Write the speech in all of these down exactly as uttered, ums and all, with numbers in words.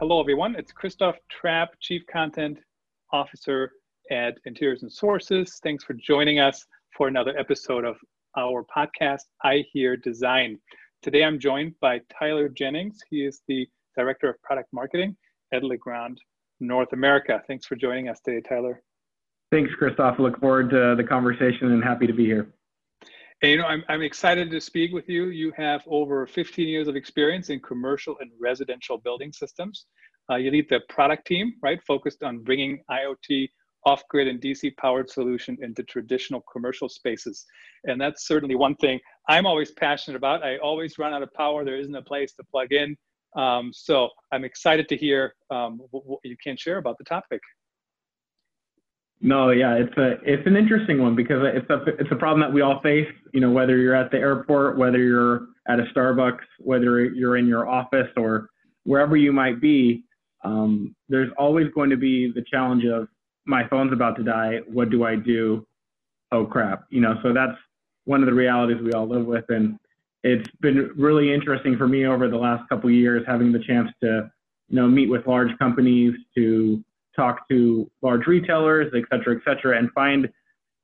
Hello, everyone. It's Christoph Trapp, Chief Content Officer at Interiors and Sources. Thanks for joining us for another episode of our podcast, I Hear Design. Today, I'm joined by Tyler Jennings. He is the Director of Product Marketing at Legrand North America. Thanks for joining us today, Tyler. Thanks, Christoph. Look forward to the conversation and happy to be here. And, you know, I'm, I'm excited to speak with you. You have over fifteen years of experience in commercial and residential building systems. Uh, you lead the product team, right, focused on bringing IoT off-grid and D C powered solution into traditional commercial spaces. And that's certainly one thing I'm always passionate about. I always run out of power. There isn't a place to plug in. Um, so I'm excited to hear um, what you can share about the topic. No, yeah, it's a it's an interesting one because it's a it's a problem that we all face. You know, whether you're at the airport, whether you're at a Starbucks, whether you're in your office or wherever you might be, um, there's always going to be the challenge of my phone's about to die. What do I do? Oh crap! You know, so that's one of the realities we all live with, and it's been really interesting for me over the last couple of years having the chance to, you know, meet with large companies, to talk to large retailers, et cetera, et cetera, and find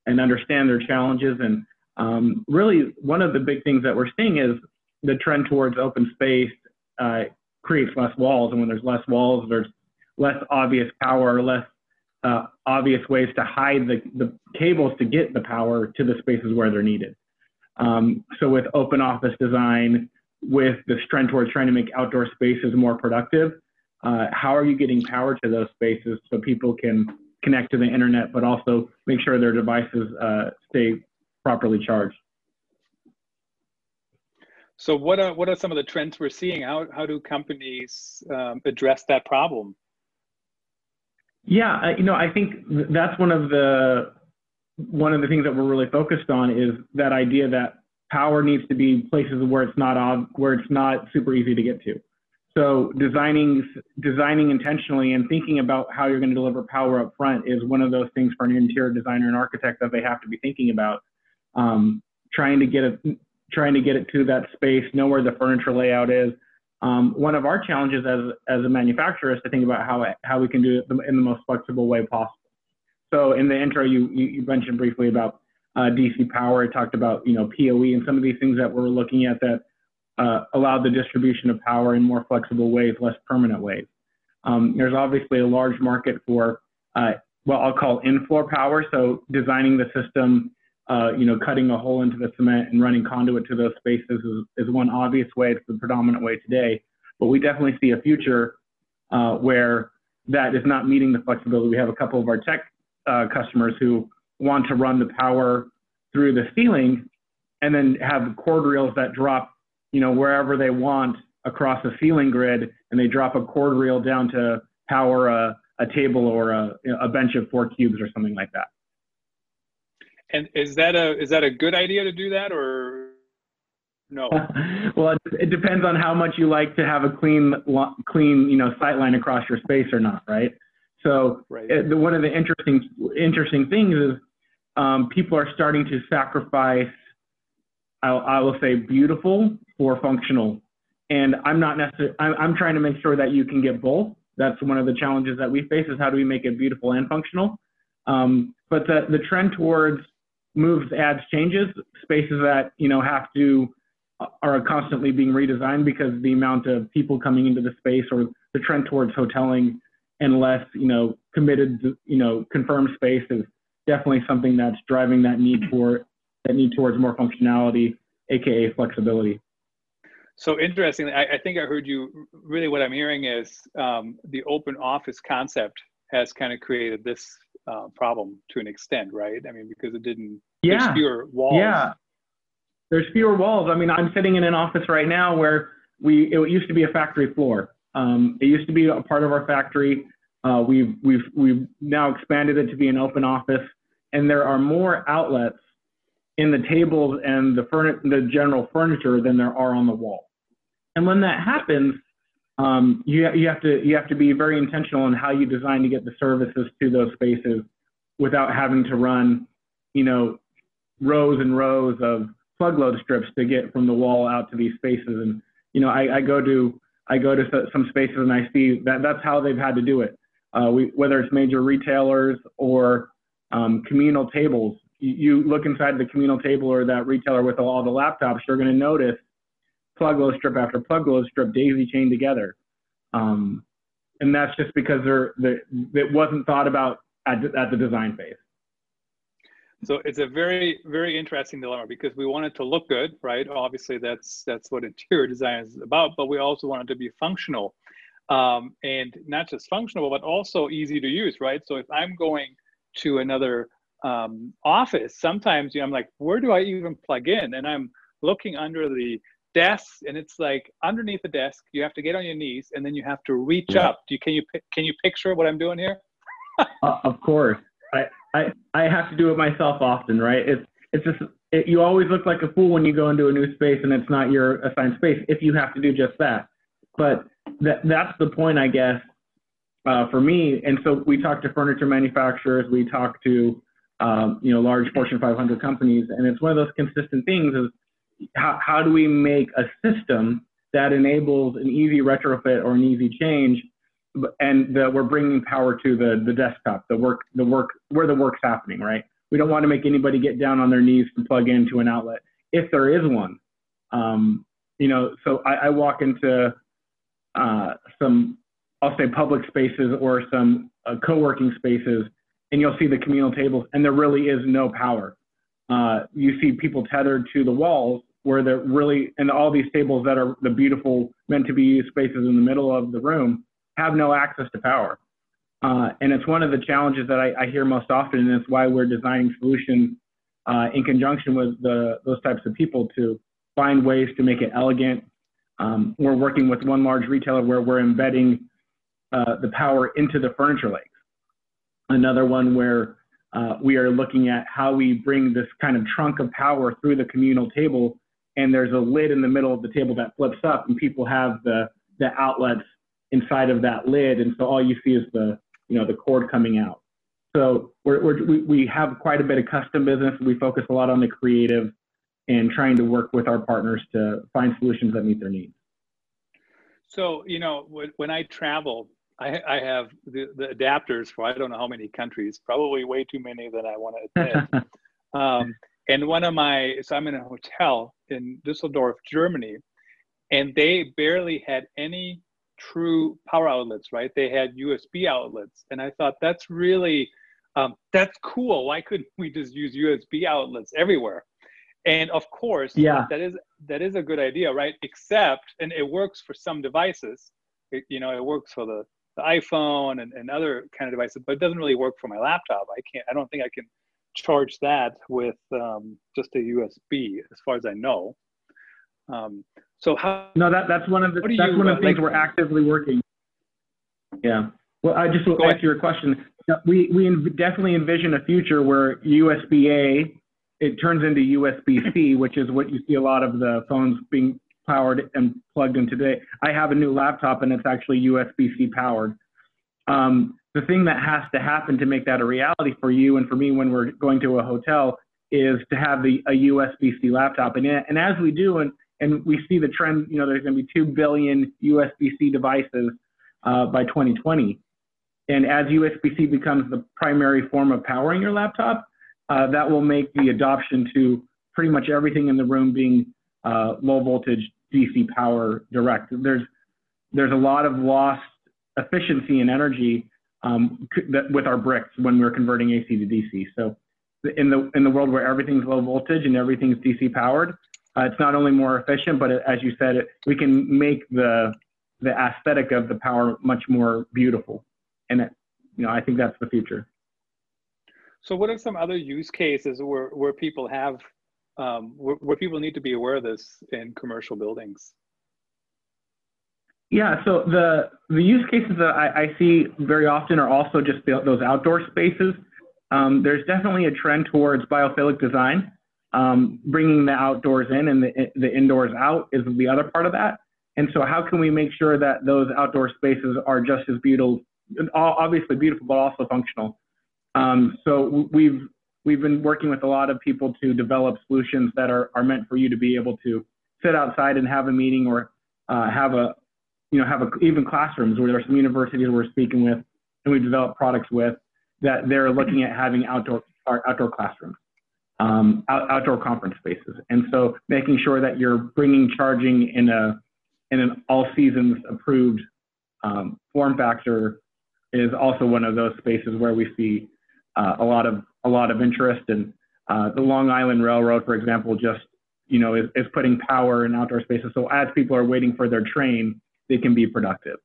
and understand their challenges. And um, really, one of the big things that we're seeing is the trend towards open space uh, creates less walls. And when there's less walls, there's less obvious power, less uh, obvious ways to hide the, the cables to get the power to the spaces where they're needed. Um, so with open office design, with this trend towards trying to make outdoor spaces more productive, Uh, how are you getting power to those spaces so people can connect to the internet, but also make sure their devices uh, stay properly charged? So what are, what are some of the trends we're seeing? How, how do companies um, address that problem? Yeah, you know, I think that's one of the, one of the things that we're really focused on is that idea that power needs to be places where it's not, where it's not super easy to get to. So designing, designing intentionally and thinking about how you're going to deliver power up front is one of those things for an interior designer and architect that they have to be thinking about. Um, trying to get it, trying to get it to that space, know where the furniture layout is. Um, one of our challenges as as a manufacturer is to think about how how we can do it in the most flexible way possible. So in the intro, you you mentioned briefly about uh, D C power. I talked about you know P O E and some of these things that we're looking at that. Uh, allowed the distribution of power in more flexible ways, less permanent ways. Um, there's obviously a large market for uh, what I'll call in-floor power, so designing the system, uh, you know, cutting a hole into the cement and running conduit to those spaces is, is one obvious way. It's the predominant way today, but we definitely see a future uh, where that is not meeting the flexibility. We have a couple of our tech uh, customers who want to run the power through the ceiling and then have cord reels that drop you know, wherever they want across a ceiling grid, and they drop a cord reel down to power a, a table or a, a bench of four cubes or something like that. And is that a, is that a good idea to do that or no? Well, it, it depends on how much you like to have a clean, clean, you know, sight line across your space or not. Right. So right. It, the, one of the interesting, interesting things is um, people are starting to sacrifice, I'll, I will say beautiful for functional, and I'm not necessarily, I'm, I'm trying to make sure that you can get both. That's one of the challenges that we face is how do we make it beautiful and functional. Um, but the, the trend towards moves, adds, changes, spaces that, you know, have to, are constantly being redesigned because the amount of people coming into the space, or the trend towards hoteling and less, you know, committed, you know, confirmed space is definitely something that's driving that need for that need towards more functionality, A K A flexibility. So interestingly, I, I think I heard you, really what I'm hearing is um, the open office concept has kind of created this uh, problem to an extent, right? I mean, because it didn't, yeah. There's fewer walls. Yeah, there's fewer walls. I mean, I'm sitting in an office right now where we, it used to be a factory floor. Um, it used to be a part of our factory. Uh, we've, we've, we've now expanded it to be an open office, and there are more outlets in the tables and the, the general furniture than there are on the wall. And when that happens, um, you, you, have to, you have to be very intentional on how you design to get the services to those spaces without having to run, you know, rows and rows of plug load strips to get from the wall out to these spaces. And, you know, I, I go to, I go to some spaces and I see that that's how they've had to do it. Uh, we, whether it's major retailers or um, communal tables, you, you look inside the communal table or that retailer with all the laptops, you're going to notice plug load strip after plug load strip daisy chained together. Um, and that's just because they're, they're, it wasn't thought about at, at the design phase. So it's a very, very interesting dilemma, because we want it to look good, right? Obviously, that's that's what interior design is about, but we also want it to be functional. Um, and not just functional, but also easy to use, right? So if I'm going to another um, office, sometimes you know, I'm like, where do I even plug in? And I'm looking under the desk, and it's like underneath the desk, you have to get on your knees, and then you have to reach yeah. up. Do you, can, you, can you picture what I'm doing here? uh, of course. I, I, I have to do it myself often, right? It's, it's just, it, you always look like a fool when you go into a new space and it's not your assigned space, if you have to do just that. But that, that's the point, I guess, uh, for me. And so we talk to furniture manufacturers, we talk to, um, you know, large Fortune five hundred companies. And it's one of those consistent things is how, how do we make a system that enables an easy retrofit or an easy change, and that we're bringing power to the, the desktop, the work, the work, where the work's happening, right? We don't want to make anybody get down on their knees to plug into an outlet, if there is one. Um, you know, so I, I walk into uh, some, I'll say public spaces or some uh, co-working spaces, and you'll see the communal tables, and there really is no power. Uh, you see people tethered to the walls, where they're really, and all these tables that are the beautiful, meant to be used spaces in the middle of the room, have no access to power. Uh, and it's one of the challenges that I, I hear most often, and that's why we're designing solutions uh, in conjunction with the, those types of people to find ways to make it elegant. Um, we're working with one large retailer where we're embedding uh, the power into the furniture legs. Another one where uh, we are looking at how we bring this kind of trunk of power through the communal table, and there's a lid in the middle of the table that flips up, and people have the, the outlets inside of that lid, and so all you see is the, you know, the cord coming out. So we're, we're, we we have quite a bit of custom business. We focus a lot on the creative and trying to work with our partners to find solutions that meet their needs. So, you know, when I travel, I, I have the, the adapters for I don't know how many countries, probably way too many that I want to admit. um, and one of my, so I'm in a hotel in Düsseldorf, Germany, and they barely had any true power outlets, right? They had U S B outlets. And I thought, that's really, um, that's cool. Why couldn't we just use U S B outlets everywhere? And of course, yeah. that is that is a good idea, right? Except, and it works for some devices, it, you know, it works for the, the iPhone and, and other kind of devices, but it doesn't really work for my laptop. I can't, I don't think I can charge that with um, just a U S B as far as I know. Um, So how, no, that that's one of the that's you, one of the uh, things like, we're actively working. Yeah. Well, I just will answer your question. We we definitely envision a future where U S B A it turns into U S B C, which is what you see a lot of the phones being powered and plugged in today. I have a new laptop and it's actually U S B C powered. Um, the thing that has to happen to make that a reality for you and for me when we're going to a hotel is to have the a U S B C laptop, and and as we do and. And we see the trend, you know, there's going to be two billion U S B C devices uh, by twenty twenty. And as U S B C becomes the primary form of powering your laptop, uh, that will make the adoption to pretty much everything in the room being uh, low voltage D C power direct. There's, there's a lot of lost efficiency and energy um, that, with our bricks when we're converting A C to D C. So in the, in the world where everything's low voltage and everything's D C powered, Uh, it's not only more efficient, but it, as you said, it, we can make the the aesthetic of the power much more beautiful, and it, you know, I think that's the future. So, what are some other use cases where where people have um, where, where people need to be aware of this in commercial buildings? Yeah, so the the use cases that I, I see very often are also just the, those outdoor spaces. Um, there's definitely a trend towards biophilic design. Um, bringing the outdoors in and the, the indoors out is the other part of that. And so how can we make sure that those outdoor spaces are just as beautiful, obviously beautiful, but also functional? Um, so we've, we've been working with a lot of people to develop solutions that are, are meant for you to be able to sit outside and have a meeting or uh, have a, you know, have a, even classrooms where there are some universities we're speaking with and we develop products with that they're looking at having outdoor, outdoor classrooms, um, out, outdoor conference spaces. And so making sure that you're bringing charging in a, in an all seasons approved um, form factor is also one of those spaces where we see uh, a lot of, a lot of interest. And uh, the Long Island Railroad, for example, just, you know, is, is putting power in outdoor spaces. So as people are waiting for their train, they can be productive.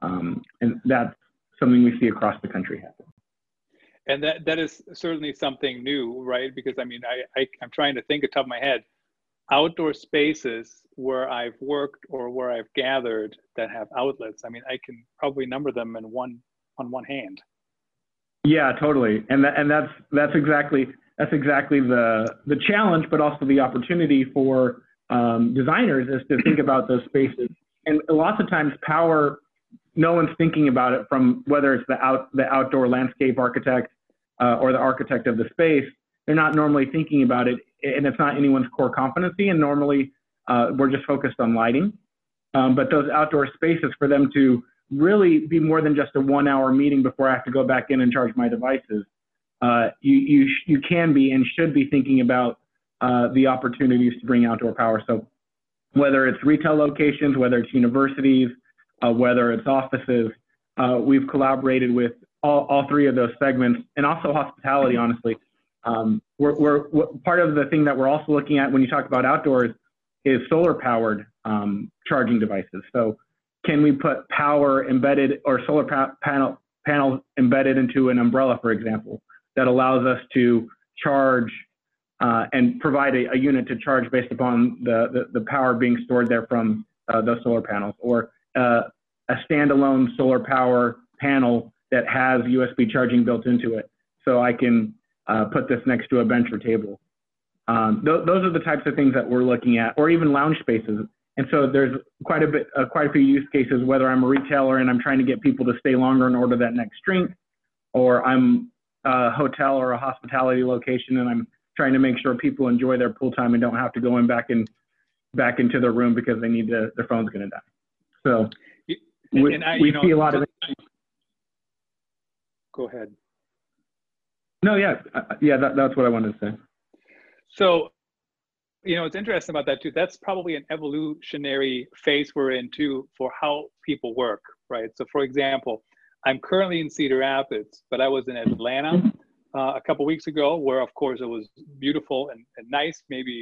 Um, and that's something we see across the country happen. And that, that is certainly something new, right? Because I mean, I, I, I'm trying to think at the top of my head, outdoor spaces where I've worked or where I've gathered that have outlets. I mean, I can probably number them in one, on one hand. Yeah, totally. And that, and that's, that's exactly, that's exactly the, the challenge, but also the opportunity for um, designers is to think about those spaces. And lots of times power, no one's thinking about it from whether it's the out the outdoor landscape architect uh, or the architect of the space. They're not normally thinking about it, and it's not anyone's core competency. And normally uh, we're just focused on lighting. Um, but those outdoor spaces for them to really be more than just a one hour meeting before I have to go back in and charge my devices. Uh, you, you, you can be and should be thinking about uh, the opportunities to bring outdoor power. So whether it's retail locations, whether it's universities, uh, whether it's offices, uh, we've collaborated with all, all three of those segments, and also hospitality, honestly. Um, we're, we're, we're part of the thing that we're also looking at when you talk about outdoors is solar powered um, charging devices. So can we put power embedded or solar pa panel panels embedded into an umbrella, for example, that allows us to charge Uh, and provide a, a unit to charge based upon the, the, the power being stored there from uh, those solar panels, or uh, a standalone solar power panel that has U S B charging built into it, so I can uh, put this next to a bench or table. Um, th those are the types of things that we're looking at, or even lounge spaces. And so there's quite a bit, uh, quite a few use cases, whether I'm a retailer and I'm trying to get people to stay longer and order that next drink, or I'm a hotel or a hospitality location and I'm trying to make sure people enjoy their pool time and don't have to go in back and back into their room because they need to, their phone's going to die. So we, and I, we know, see a lot of it. Go ahead. No, yeah. Yeah, that, that's what I wanted to say. So, you know, it's interesting about that too. That's probably an evolutionary phase we're in too for how people work, right? So for example, I'm currently in Cedar Rapids, but I was in Atlanta Uh, a couple weeks ago, where of course it was beautiful and, and nice, maybe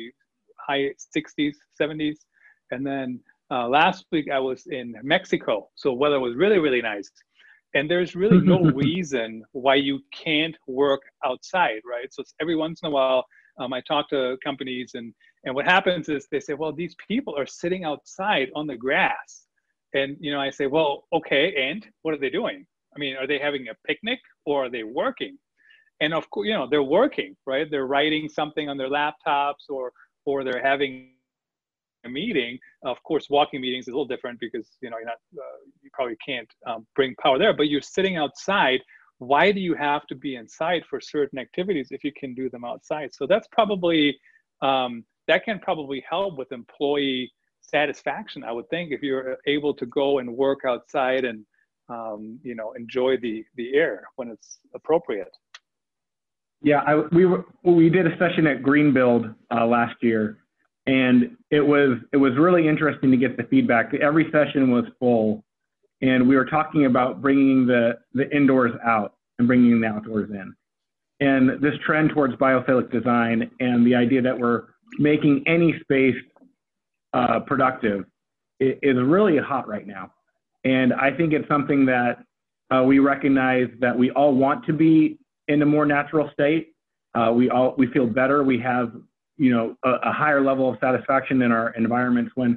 high sixties, seventies. And then uh, last week I was in Mexico. So weather was really, really nice. And there's really no reason why you can't work outside, right? So it's every once in a while, um, I talk to companies and, and what happens is they say, well, these people are sitting outside on the grass. And, you know, I say, well, okay, and what are they doing? I mean, are they having a picnic or are they working? And of course, you know, they're working, right? They're writing something on their laptops or, or they're having a meeting. Of course, walking meetings is a little different because, you know, you're not, uh, you probably can't um, bring power there, but you're sitting outside. Why do you have to be inside for certain activities if you can do them outside? So that's probably, um, that can probably help with employee satisfaction, I would think, if you're able to go and work outside and, um, you know, enjoy the, the air when it's appropriate. Yeah, I, we were, we did a session at Greenbuild uh, last year, and it was it was really interesting to get the feedback. Every session was full, and we were talking about bringing the the indoors out and bringing the outdoors in, and this trend towards biophilic design and the idea that we're making any space uh, productive is, is really hot right now, and I think it's something that uh, we recognize that we all want to be in a more natural state. Uh, we all, we feel better. We have, you know, a, a higher level of satisfaction in our environments when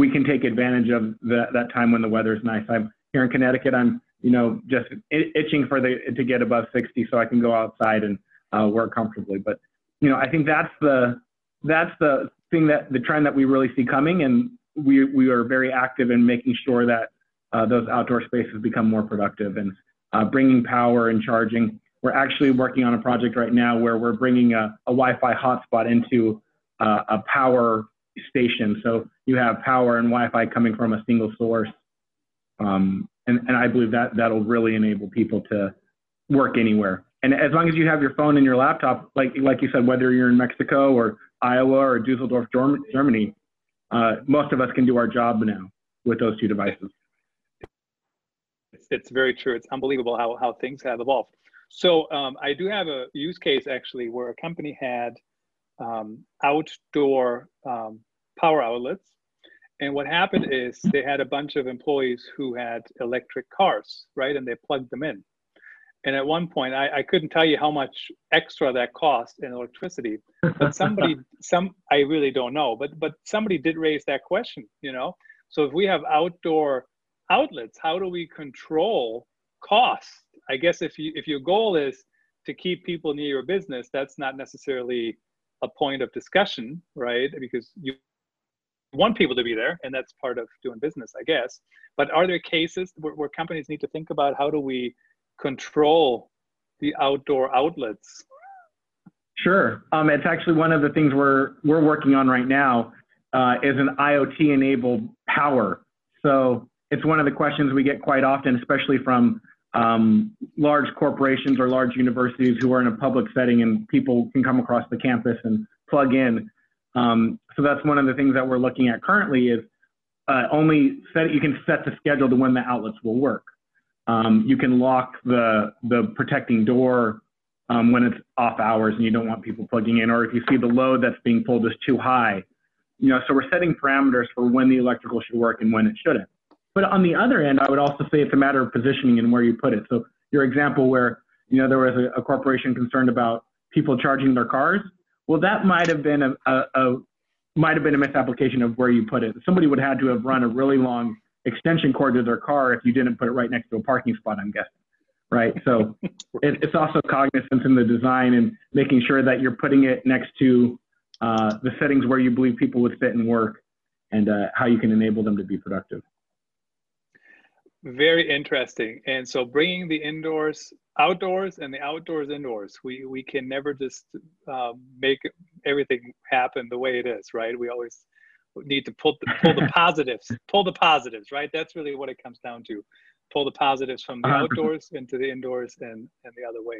we can take advantage of the, that time when the weather's nice. I'm here in Connecticut. I'm, you know, just itching for the, to get above sixty so I can go outside and uh, work comfortably. But, you know, I think that's the, that's the thing that the trend that we really see coming. And we, we are very active in making sure that uh, those outdoor spaces become more productive and uh, bringing power and charging. We're actually working on a project right now where we're bringing a, a Wi-Fi hotspot into uh, a power station. So you have power and Wi-Fi coming from a single source Um, and, and I believe that that'll really enable people to work anywhere. And as long as you have your phone and your laptop, like like you said, whether you're in Mexico or Iowa or Düsseldorf, Germany, uh, most of us can do our job now with those two devices. It's, it's very true. It's unbelievable how, how things have evolved. So um, I do have a use case actually where a company had um, outdoor um, power outlets. And what happened is they had a bunch of employees who had electric cars, right? And they plugged them in. And at one point, I, I couldn't tell you how much extra that cost in electricity, but somebody, some, I really don't know, but, but somebody did raise that question, you know? So if we have outdoor outlets, how do we control costs? I guess if you, if your goal is to keep people near your business, that's not necessarily a point of discussion, right? Because you want people to be there, and that's part of doing business, I guess. But are there cases where, where companies need to think about how do we control the outdoor outlets? Sure. Um, it's actually one of the things we're, we're working on right now uh, is an I O T-enabled power. So it's one of the questions we get quite often, especially from um, large corporations or large universities who are in a public setting and people can come across the campus and plug in. Um, so that's one of the things that we're looking at currently is uh, only set, you can set the schedule to when the outlets will work. Um, you can lock the, the protecting door um, when it's off hours and you don't want people plugging in, or if you see the load that's being pulled is too high. You know, so we're setting parameters for when the electrical should work and when it shouldn't. But on the other end, I would also say it's a matter of positioning and where you put it. So your example where, you know, there was a, a corporation concerned about people charging their cars. Well, that might have been a, a, a might have been a misapplication of where you put it. Somebody would have had to have run a really long extension cord to their car if you didn't put it right next to a parking spot, I'm guessing, right? So it, it's also cognizance in the design and making sure that you're putting it next to uh, the settings where you believe people would sit and work, and uh, how you can enable them to be productive. Very interesting. And so bringing the indoors outdoors and the outdoors indoors, we we can never just uh, make everything happen the way it is, right? We always need to pull the, pull the positives, pull the positives, right? That's really what it comes down to. Pull the positives from the outdoors into the indoors and, and the other way.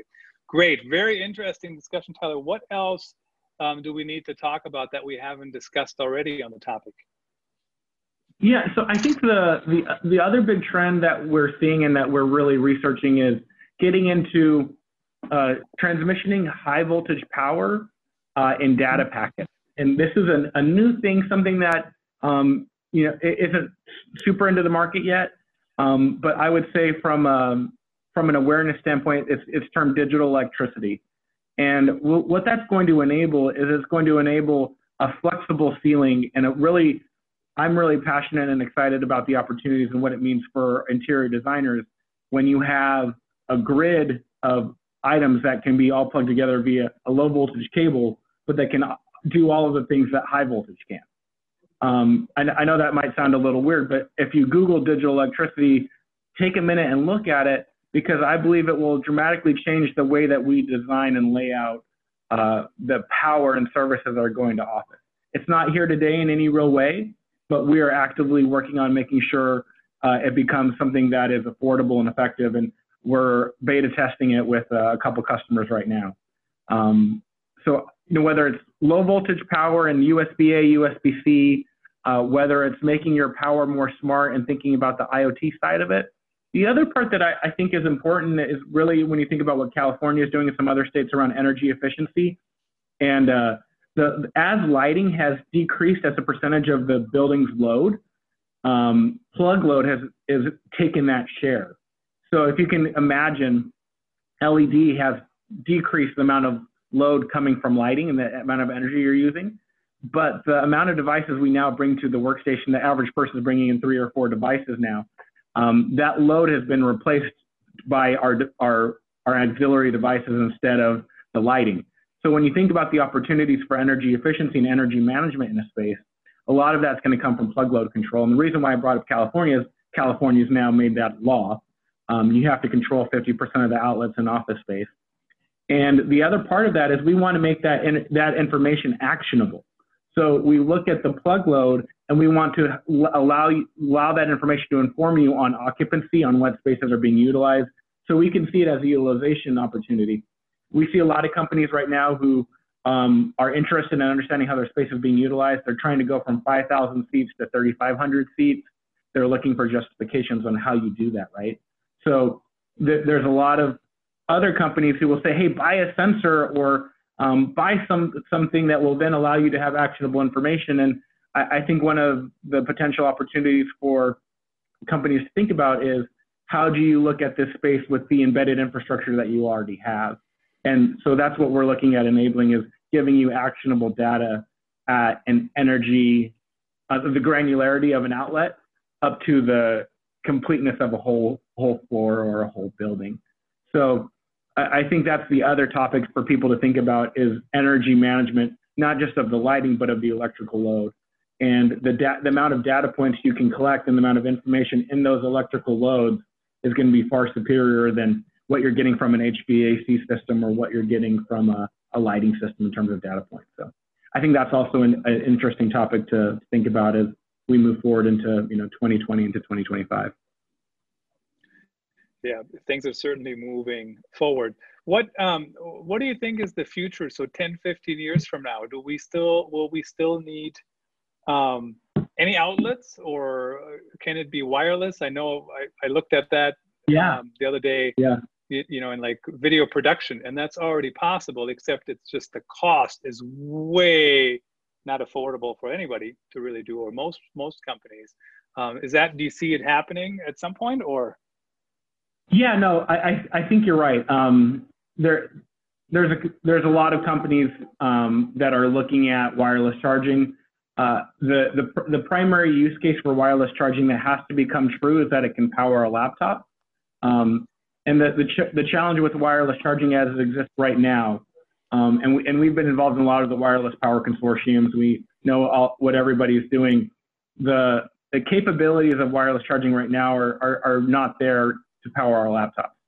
Great, very interesting discussion, Tyler. What else um, do we need to talk about that we haven't discussed already on the topic? Yeah, so I think the, the, the other big trend that we're seeing and that we're really researching is getting into uh, transmissioning high voltage power uh, in data packets. And this is an, a new thing, something that um, you know, isn't super into the market yet, um, but I would say from, a, from an awareness standpoint, it's, it's termed digital electricity. And what that's going to enable is it's going to enable a flexible ceiling, and a really, I'm really passionate and excited about the opportunities and what it means for interior designers when you have a grid of items that can be all plugged together via a low voltage cable, but they can do all of the things that high voltage can. Um, I, I know that might sound a little weird, but if you Google digital electricity, take a minute and look at it, because I believe it will dramatically change the way that we design and lay out uh, the power and services that are going to office. It's not here today in any real way, but we are actively working on making sure uh, it becomes something that is affordable and effective. And we're beta testing it with uh, a couple customers right now. Um, so you know, whether it's low voltage power and U S B A, U S B C, uh, whether it's making your power more smart and thinking about the I O T side of it. The other part that I, I think is important is really when you think about what California is doing and some other states around energy efficiency. And uh, The, as lighting has decreased as a percentage of the building's load, um, plug load has is taken that share. So if you can imagine, L E D has decreased the amount of load coming from lighting and the amount of energy you're using, but the amount of devices we now bring to the workstation, the average person is bringing in three or four devices now. Um, that load has been replaced by our, our, our auxiliary devices instead of the lighting. So when you think about the opportunities for energy efficiency and energy management in a space, a lot of that's going to come from plug load control. And the reason why I brought up California is California's now made that law. Um, you have to control fifty percent of the outlets in office space. And the other part of that is we want to make that, in, that information actionable. So we look at the plug load, and we want to allow allow that information to inform you on occupancy, on what spaces are being utilized, so we can see it as a utilization opportunity. We see a lot of companies right now who um, are interested in understanding how their space is being utilized. They're trying to go from five thousand seats to thirty-five hundred seats. They're looking for justifications on how you do that, right? So th there's a lot of other companies who will say, hey, buy a sensor or um, buy some something that will then allow you to have actionable information. And I, I think one of the potential opportunities for companies to think about is, how do you look at this space with the embedded infrastructure that you already have? And so that's what we're looking at enabling, is giving you actionable data at an energy, uh, the granularity of an outlet up to the completeness of a whole, whole floor or a whole building. So I, I think that's the other topic for people to think about, is energy management, not just of the lighting, but of the electrical load. And the, the amount of data points you can collect and the amount of information in those electrical loads is going to be far superior than what you're getting from an H V A C system or what you're getting from a, a lighting system in terms of data points. So I think that's also an, an interesting topic to think about as we move forward into, you know, twenty twenty into twenty twenty-five. Yeah, things are certainly moving forward. What um, what do you think is the future? So ten, fifteen years from now, do we still will we still need um, any outlets, or can it be wireless? I know I, I looked at that yeah. um, the other day. Yeah. You, you know, in like video production, and that's already possible. Except it's just the cost is way not affordable for anybody to really do, or most most companies. Um, is that, do you see it happening at some point, or? Yeah, no, I I, I think you're right. Um, there there's a there's a lot of companies um, that are looking at wireless charging. Uh, the, the, the primary use case for wireless charging that has to become true is that it can power a laptop. Um, and the, the, ch the challenge with wireless charging as it exists right now, um, and, we, and we've been involved in a lot of the wireless power consortiums, we know all, what everybody's doing, the, the capabilities of wireless charging right now are, are, are not there to power our laptops.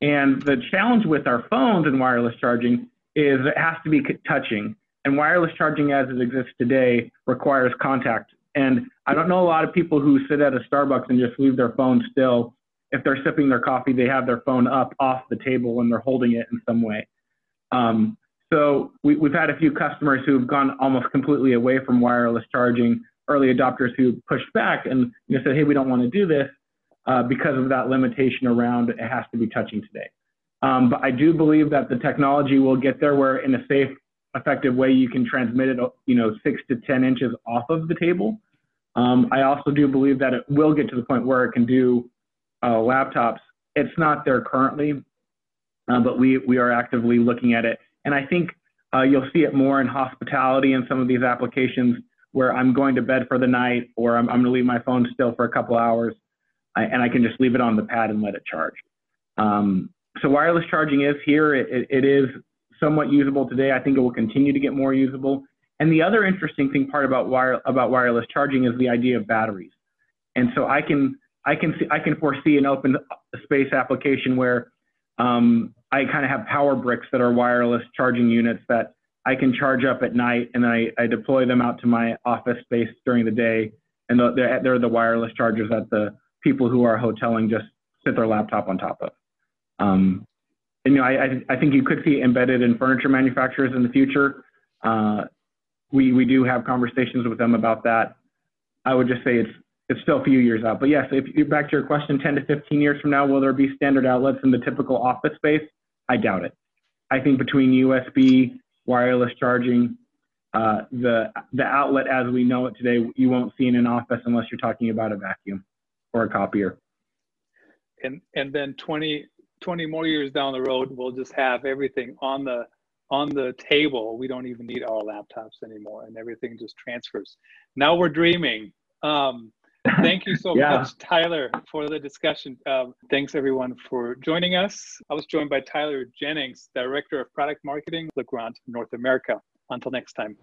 And the challenge with our phones and wireless charging is it has to be touching. And wireless charging as it exists today requires contact. And I don't know a lot of people who sit at a Starbucks and just leave their phone still. If they're sipping their coffee, they have their phone up off the table when they're holding it in some way. Um, so we, we've had a few customers who've gone almost completely away from wireless charging, early adopters who pushed back and you know, said, hey, we don't want to do this uh, because of that limitation around it has to be touching today. Um, but I do believe that the technology will get there where in a safe, effective way you can transmit it, you know, six to ten inches off of the table. Um, I also do believe that it will get to the point where it can do uh, laptops. It's not there currently, uh, but we, we are actively looking at it. And I think uh, you'll see it more in hospitality and some of these applications where I'm going to bed for the night, or I'm, I'm gonna leave my phone still for a couple hours and I can just leave it on the pad and let it charge. Um, so wireless charging is here. It, it, it is somewhat usable today. I think it will continue to get more usable. And the other interesting thing part about wire about wireless charging is the idea of batteries. And so I can I can see, I can foresee an open space application where um, I kind of have power bricks that are wireless charging units that I can charge up at night, and I, I deploy them out to my office space during the day. And they're, they're the wireless chargers that the people who are hoteling just sit their laptop on top of. Um, And, you know, I, I think you could see embedded in furniture manufacturers in the future. Uh, we, we do have conversations with them about that. I would just say it's, it's still a few years out. But, yes, if you're back to your question, ten to fifteen years from now, will there be standard outlets in the typical office space? I doubt it. I think between U S B, wireless charging, uh, the, the outlet as we know it today, you won't see in an office unless you're talking about a vacuum or a copier. And, and then twenty... twenty more years down the road, we'll just have everything on the on the table. We don't even need our laptops anymore, and everything just transfers. Now we're dreaming. Um, thank you so yeah. much, Tyler, for the discussion. Um, thanks, everyone, for joining us. I was joined by Tyler Jennings, Director of Product Marketing, Legrand North America. Until next time.